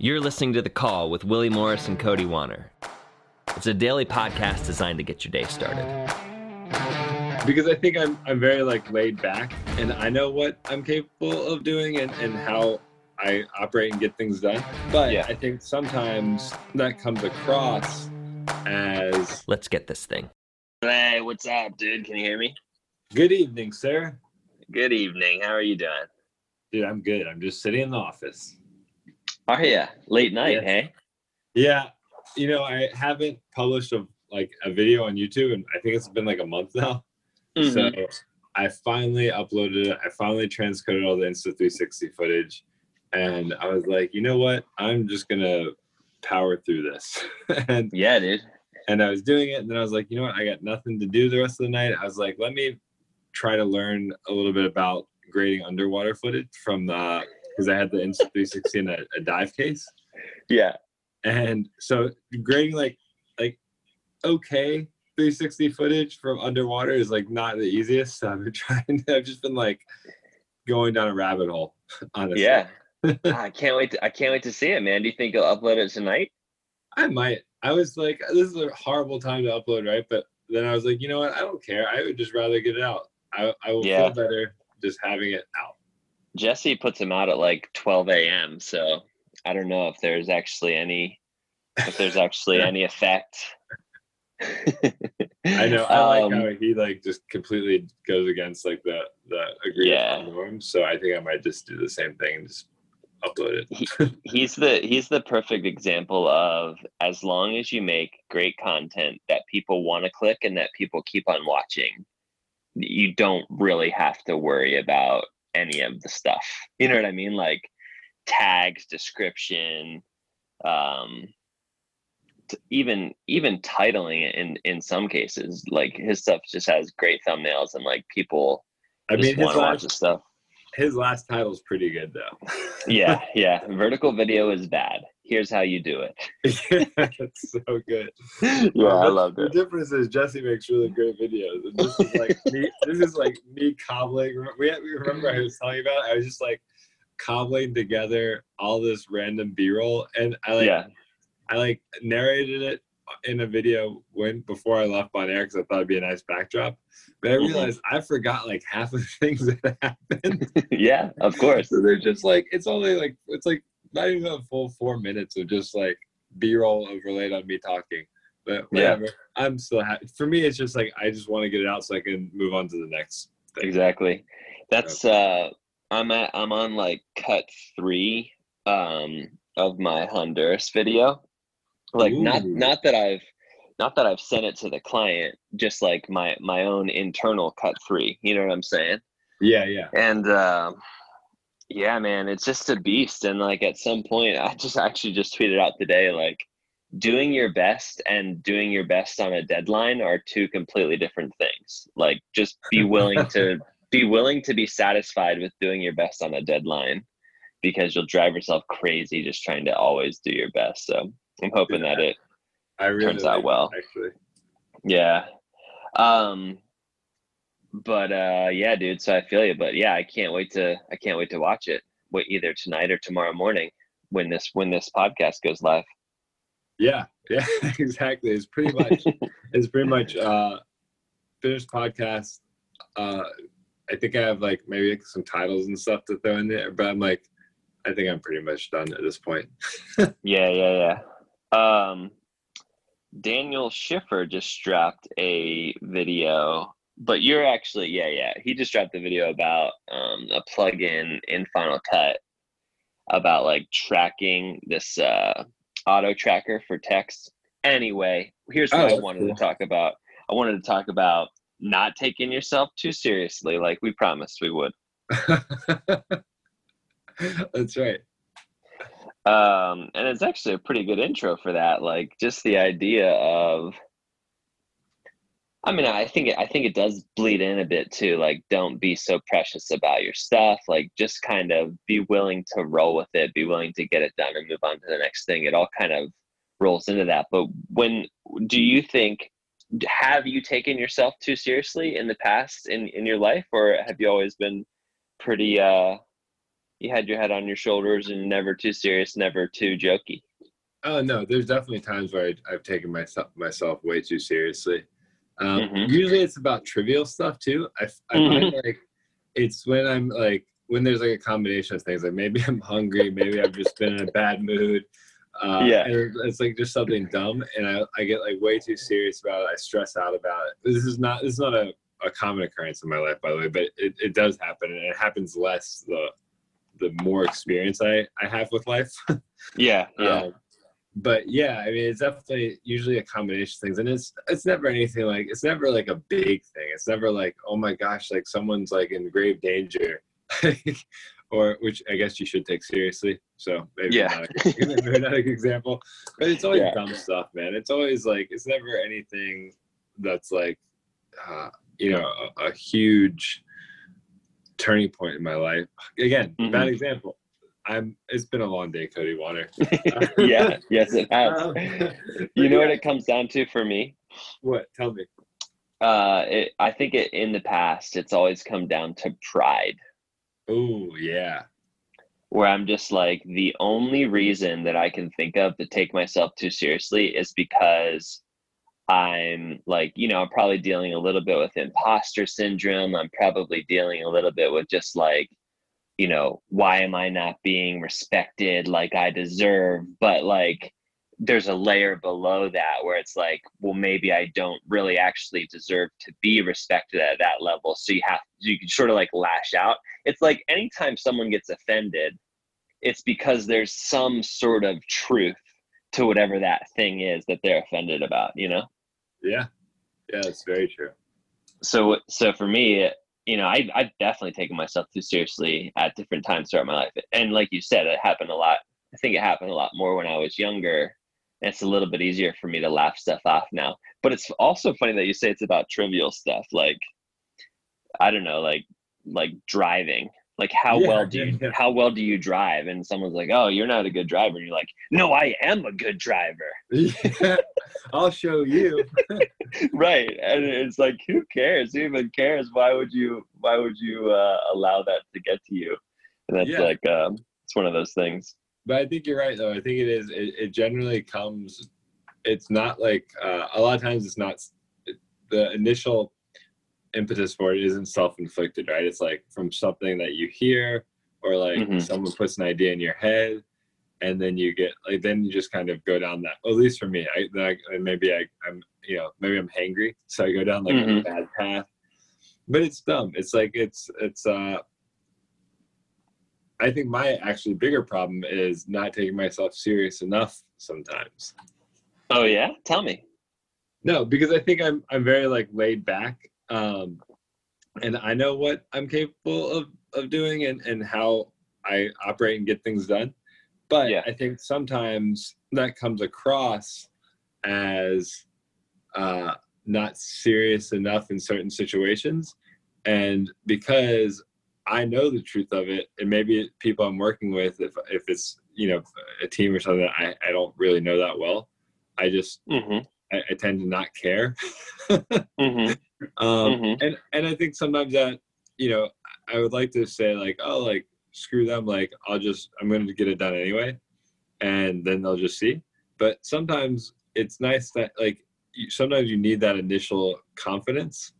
You're listening to The Call with Willie Morris and Cody Wanner. It's a daily podcast designed to get your day started. Because I think I'm very like laid back, and I know what I'm capable of doing and how I operate and get things done. But yeah. I think sometimes that comes across as... Let's get this thing. Hey, what's up, dude? Can you hear me? Good evening, sir. Good evening. How are you doing? Dude, I'm good. I'm just sitting in the office. Are ya? Late night, yeah. Hey? Yeah. You know, I haven't published a video on YouTube, and I think it's been like a month now. Mm-hmm. So I finally uploaded it. I finally transcoded all the Insta360 footage. And I was like, you know what? I'm just going to power through this. And yeah, dude. And I was doing it, and then I was like, you know what? I got nothing to do the rest of the night. I was like, let me try to learn a little bit about grading underwater footage from the... because I had the Insta360 in a dive case. Yeah. And so grading like okay 360 footage from underwater is like not the easiest. So I've just been like going down a rabbit hole, honestly. Yeah. I can't wait to see it, man. Do you think you'll upload it tonight? I might. I was like, this is a horrible time to upload, right? But then I was like, you know what? I don't care. I would just rather get it out. I will feel better just having it out. Jesse puts them out at like 12 a.m. So I don't know if there's actually any effect. I know. I like how he like just completely goes against like the agreed upon norm. So I think I might just do the same thing and just upload it. he's the perfect example of, as long as you make great content that people want to click and that people keep on watching, you don't really have to worry about any of the stuff, you know what I mean? Like tags, description, even titling it in some cases. Like his stuff just has great thumbnails and like people want to watch his stuff. His last title's pretty good though. yeah. Vertical video is bad. Here's how you do it. Yeah, that's so good. Yeah, well, I love it. The difference is Jesse makes really great videos. And this is like me. This is like me cobbling. We remember I was telling you about it? I was just like cobbling together all this random B-roll, and I narrated it in a video before I left Bon Air because I thought it'd be a nice backdrop. But I realized I forgot like half of the things that happened. Yeah, of course. So they're just like it's not even a full 4 minutes of just like B-roll overlaid on me talking, but whatever. Yeah. I'm still happy. For me, it's just like I just want to get it out so I can move on to the next thing. Exactly. That's I'm on like cut 3 of my Honduras video. Like Ooh. not that I've sent it to the client, just like my own internal cut 3. You know what I'm saying? Yeah. And yeah, man, it's just a beast. And like at some point, I just actually tweeted out today, like doing your best and doing your best on a deadline are two completely different things. Like just be willing to be satisfied with doing your best on a deadline, because you'll drive yourself crazy just trying to always do your best. So I'm hoping that turns out well. Actually. Yeah. But yeah, dude, so I feel you. But yeah, I can't wait to watch it, either tonight or tomorrow morning when this podcast goes live. Yeah, exactly. It's pretty much finished podcast. I think I have like maybe some titles and stuff to throw in there, but I'm like, I think I'm pretty much done at this point. Yeah. Daniel Schiffer just dropped a video. But you're actually, yeah. He just dropped the video about a plugin in Final Cut about like tracking this auto tracker for text. Anyway, here's what I wanted to talk about. I wanted to talk about not taking yourself too seriously, like we promised we would. That's right. And it's actually a pretty good intro for that. Like just the idea of, I mean, I think it does bleed in a bit too. Like, don't be so precious about your stuff. Like, just kind of be willing to roll with it, be willing to get it done and move on to the next thing. It all kind of rolls into that. But when do you think, have you taken yourself too seriously in the past in your life? Or have you always been pretty you had your head on your shoulders and never too serious, never too jokey? Oh, no, there's definitely times where I've taken myself way too seriously. Usually it's about trivial stuff too. I find like it's when I'm like, when there's like a combination of things, like maybe I'm hungry, maybe I've just been in a bad mood. Yeah, and it's like just something dumb, and I get like way too serious about it. I stress out about it. This is not a common occurrence in my life, by the way, but it does happen, and it happens less the more experience I have with life. But yeah, I mean, it's definitely usually a combination of things, and it's never anything like, it's never like a big thing. It's never like, oh my gosh, like someone's like in grave danger, or which I guess you should take seriously. So maybe not an example, but it's always dumb stuff, man. It's always like, it's never anything that's like, you know, a huge turning point in my life. Again, bad example. It's been a long day, Cody Wanner. Yes, it has. You know what it comes down to for me? What? Tell me. I think in the past, it's always come down to pride. Oh, yeah. Where I'm just like, the only reason that I can think of to take myself too seriously is because I'm like, you know, I'm probably dealing a little bit with imposter syndrome. I'm probably dealing a little bit with just like, you know, why am I not being respected like I deserve? But like, there's a layer below that where it's like, well, maybe I don't really actually deserve to be respected at that level. So you can sort of like lash out. It's like anytime someone gets offended, it's because there's some sort of truth to whatever that thing is that they're offended about, you know? Yeah. Yeah, it's very true. So for me, you know, I've definitely taken myself too seriously at different times throughout my life. And like you said, it happened a lot. I think it happened a lot more when I was younger. And it's a little bit easier for me to laugh stuff off now. But it's also funny that you say it's about trivial stuff. Like, I don't know, like driving. Like how well do you drive? And someone's like, oh, you're not a good driver. And you're like, no, I am a good driver. Yeah, I'll show you. Right. And it's like, who cares? Who even cares? Why would you allow that to get to you? And that's like, it's one of those things. But I think you're right though. I think it is, it generally comes, it's not like, a lot of times it's not the initial impetus for it isn't self-inflicted, right? It's like from something that you hear, or like someone puts an idea in your head, and then you get like, then you just kind of go down that, well, at least for me, maybe I'm hangry, so I go down like a bad path. But it's dumb. It's like it's I think my actually bigger problem is not taking myself serious enough sometimes. Oh yeah, tell me. No, because I think I'm very like laid back. And I know what I'm capable of doing and how I operate and get things done. But I think sometimes that comes across as not serious enough in certain situations. And because I know the truth of it, and maybe people I'm working with, if it's, you know, a team or something that I don't really know that well, I just... I tend to not care. And I think sometimes that, you know, I would like to say like, oh, like screw them. Like I'm going to get it done anyway. And then they'll just see. But sometimes it's nice that like, sometimes you need that initial confidence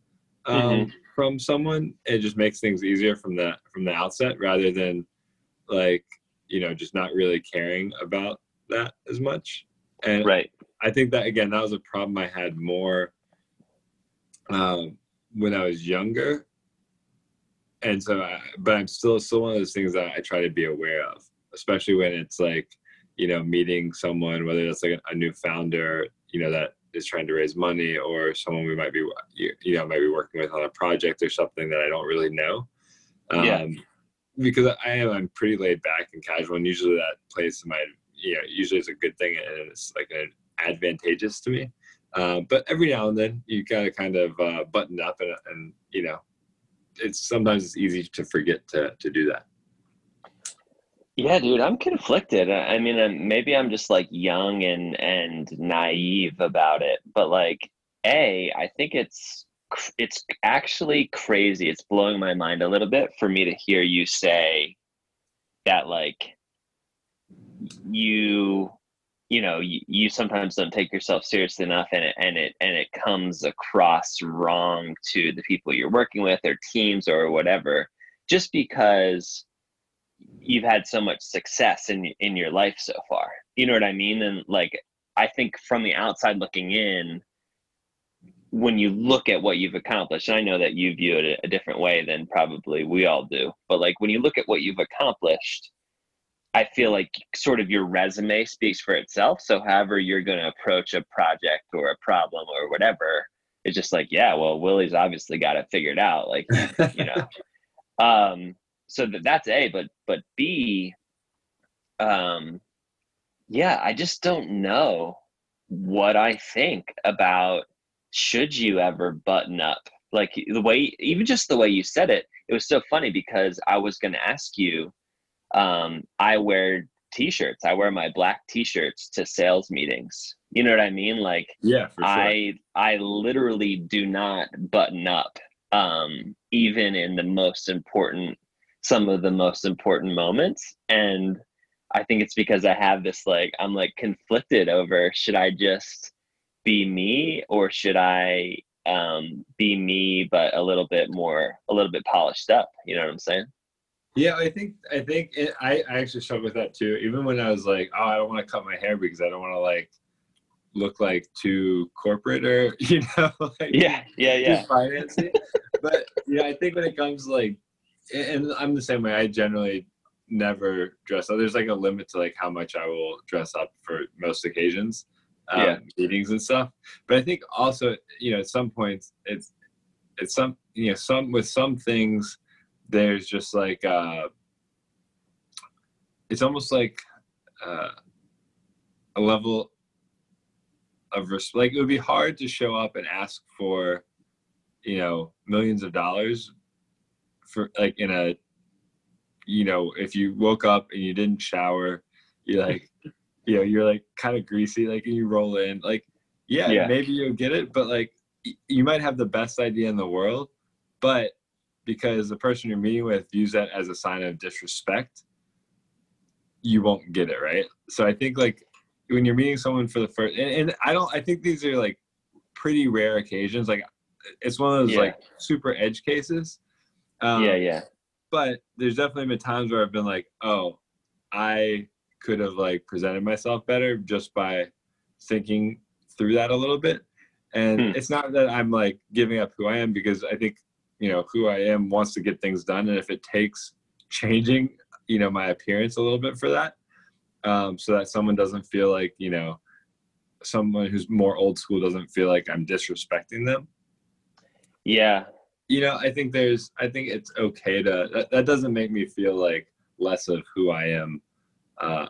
from someone. It just makes things easier from the outset, rather than like, you know, just not really caring about that as much. And right. I think that, again, that was a problem I had more when I was younger. And so, but I'm still one of those things that I try to be aware of, especially when it's like, you know, meeting someone, whether that's like a new founder, you know, that is trying to raise money, or someone we might be, you know, might be working with on a project or something that I don't really know. Because I'm pretty laid back and casual, and usually that plays to my, you know, usually it's a good thing, and it's like an advantageous to me, but every now and then you gotta kind of button up, and you know, it's sometimes it's easy to forget to do that. Yeah, dude, I'm conflicted. I mean, maybe I'm just like young and naive about it, but like, I think it's actually crazy. It's blowing my mind a little bit for me to hear you say that like you sometimes don't take yourself seriously enough, and it comes across wrong to the people you're working with or teams or whatever, just because you've had so much success in your life so far. You know what I mean? And like, I think from the outside looking in, when you look at what you've accomplished, and I know that you view it a different way than probably we all do, but like when you look at what you've accomplished, I feel like sort of your resume speaks for itself. So however you're going to approach a project or a problem or whatever, it's just like, yeah, well, Willie's obviously got it figured out. Like, you know, so that's A, but B, yeah, I just don't know what I think about, should you ever button up? Like the way, even just the way you said it, it was so funny because I was going to ask you, I wear t-shirts. I wear my black t-shirts to sales meetings. You know what I mean? Like, yeah, for sure. I literally do not button up, even in the most important, some of the most important moments. And I think it's because I have this, like, I'm like conflicted over, should I just be me, or should I be me, but a little bit polished up? You know what I'm saying? Yeah, I actually struggled with that too. Even when I was like, oh, I don't want to cut my hair because I don't want to like look like too corporate, or, you know, like, yeah, financing. But yeah, I think when it comes to, like, and I'm the same way. I generally never dress up. There's like a limit to like how much I will dress up for most occasions, meetings and stuff. But I think also, you know, at some points it's some, you know, some, with some things, there's just like, it's almost like a level of respect. Like, it would be hard to show up and ask for, you know, millions of dollars for like in a, you know, if you woke up and you didn't shower, you're like, you know, you're like kind of greasy, like, and you roll in, like, yeah, maybe you'll get it, but like, you might have the best idea in the world, but because the person you're meeting with views that as a sign of disrespect, you won't get it, right? So I think like when you're meeting someone for the first, I think these are like pretty rare occasions. Like, it's one of those like super edge cases. But there's definitely been times where I've been like, oh, I could have like presented myself better just by thinking through that a little bit. And it's not that I'm like giving up who I am, because I think, you know, who I am wants to get things done. And if it takes changing, you know, my appearance a little bit for that, so that someone doesn't feel like, you know, someone who's more old school doesn't feel like I'm disrespecting them. Yeah. You know, I think it's okay to, that doesn't make me feel like less of who I am. I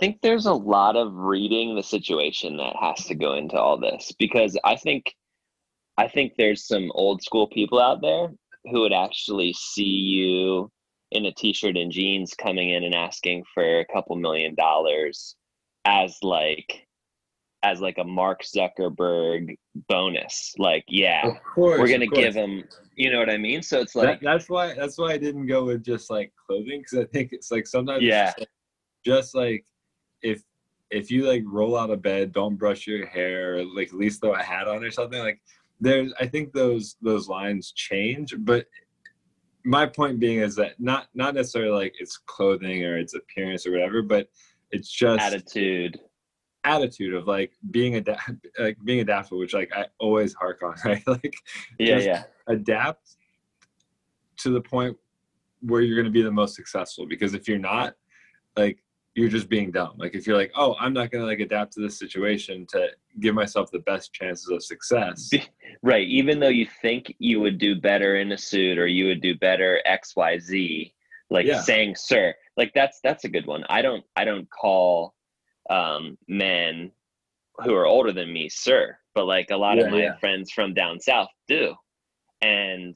think there's a lot of reading the situation that has to go into all this, because I think there's some old school people out there who would actually see you in a t-shirt and jeans coming in and asking for a couple $1 million as like a Mark Zuckerberg bonus. Like, yeah, of course, we're going to give them, you know what I mean? So it's like, that's why I didn't go with just like clothing. Cause I think it's like sometimes it's just like, if you like roll out of bed, don't brush your hair, or like at least throw a hat on or something, like there's, I think those lines change. But my point being is that not necessarily like it's clothing or it's appearance or whatever, but it's just attitude of like being adaptable, which like I always hark on, right? Like, adapt to the point where you're going to be the most successful, because if you're not, like, you're just being dumb. Like, if you're like, oh, I'm not going to like adapt to this situation to give myself the best chances of success. Right. Even though you think you would do better in a suit, or you would do better XYZ, like saying, sir, like that's a good one. I don't call men who are older than me, sir, but like a lot of my friends from down South do. And,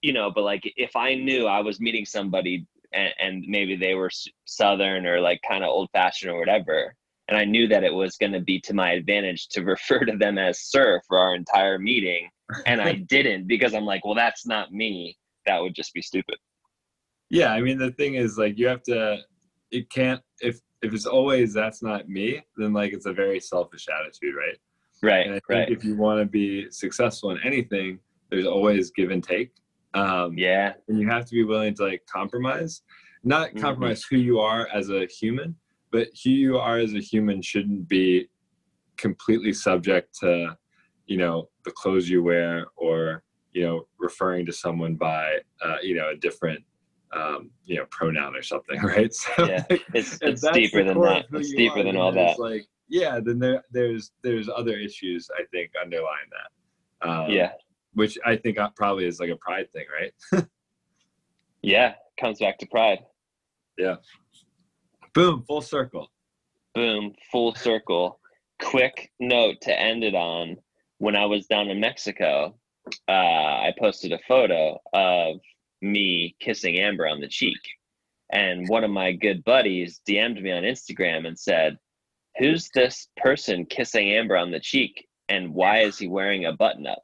you know, but like, if I knew I was meeting somebody and maybe they were Southern or like kind of old fashioned or whatever, and I knew that it was going to be to my advantage to refer to them as sir for our entire meeting, and I didn't, because I'm like, well, that's not me. That would just be stupid. Yeah, I mean, the thing is, like, you have to, it can't, if it's always, that's not me, then, like, it's a very selfish attitude, right? Right, and I think if you want to be successful in anything, there's always give and take. Yeah. And you have to be willing to, like, compromise. Not compromise who you are as a human, but who you are as a human shouldn't be completely subject to, you know, the clothes you wear or, you know, referring to someone by, you know, a different, you know, pronoun or something, right? So yeah, like, it's deeper than that. It's deeper than all that. Like, yeah, then there's other issues, I think, underlying that. Yeah. Which I think probably is like a pride thing, right? Yeah, comes back to pride. Yeah. Boom, full circle. Boom, full circle. Quick note to end it on. When I was down in Mexico, I posted a photo of me kissing Amber on the cheek. And one of my good buddies DM'd me on Instagram and said, "Who's this person kissing Amber on the cheek? And why is he wearing a button up?"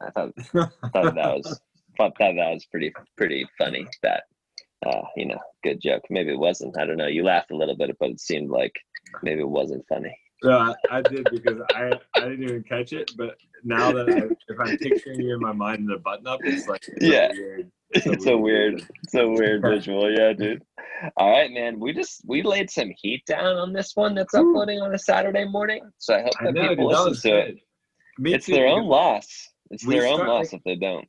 I thought that was pretty funny. That, you know, good joke. Maybe it wasn't. I don't know. You laughed a little bit, but it seemed like maybe it wasn't funny. I did, because I didn't even catch it. But now that if I'm picturing you in my mind in the button up, it's like, it's weird. It's a weird visual. Yeah, dude. All right, man. We laid some heat down on this one that's uploading on a Saturday morning. So I hope that people listen to it. It's their own loss. It's their own loss if they don't.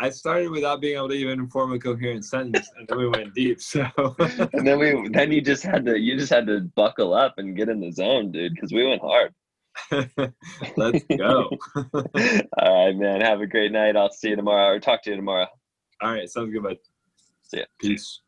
I started without being able to even form a coherent sentence, and then we went deep. So and then you just had to buckle up and get in the zone, dude, because we went hard. Let's go. All right, man. Have a great night. I'll see you tomorrow, or talk to you tomorrow. All right, sounds good, bud. See ya. Peace.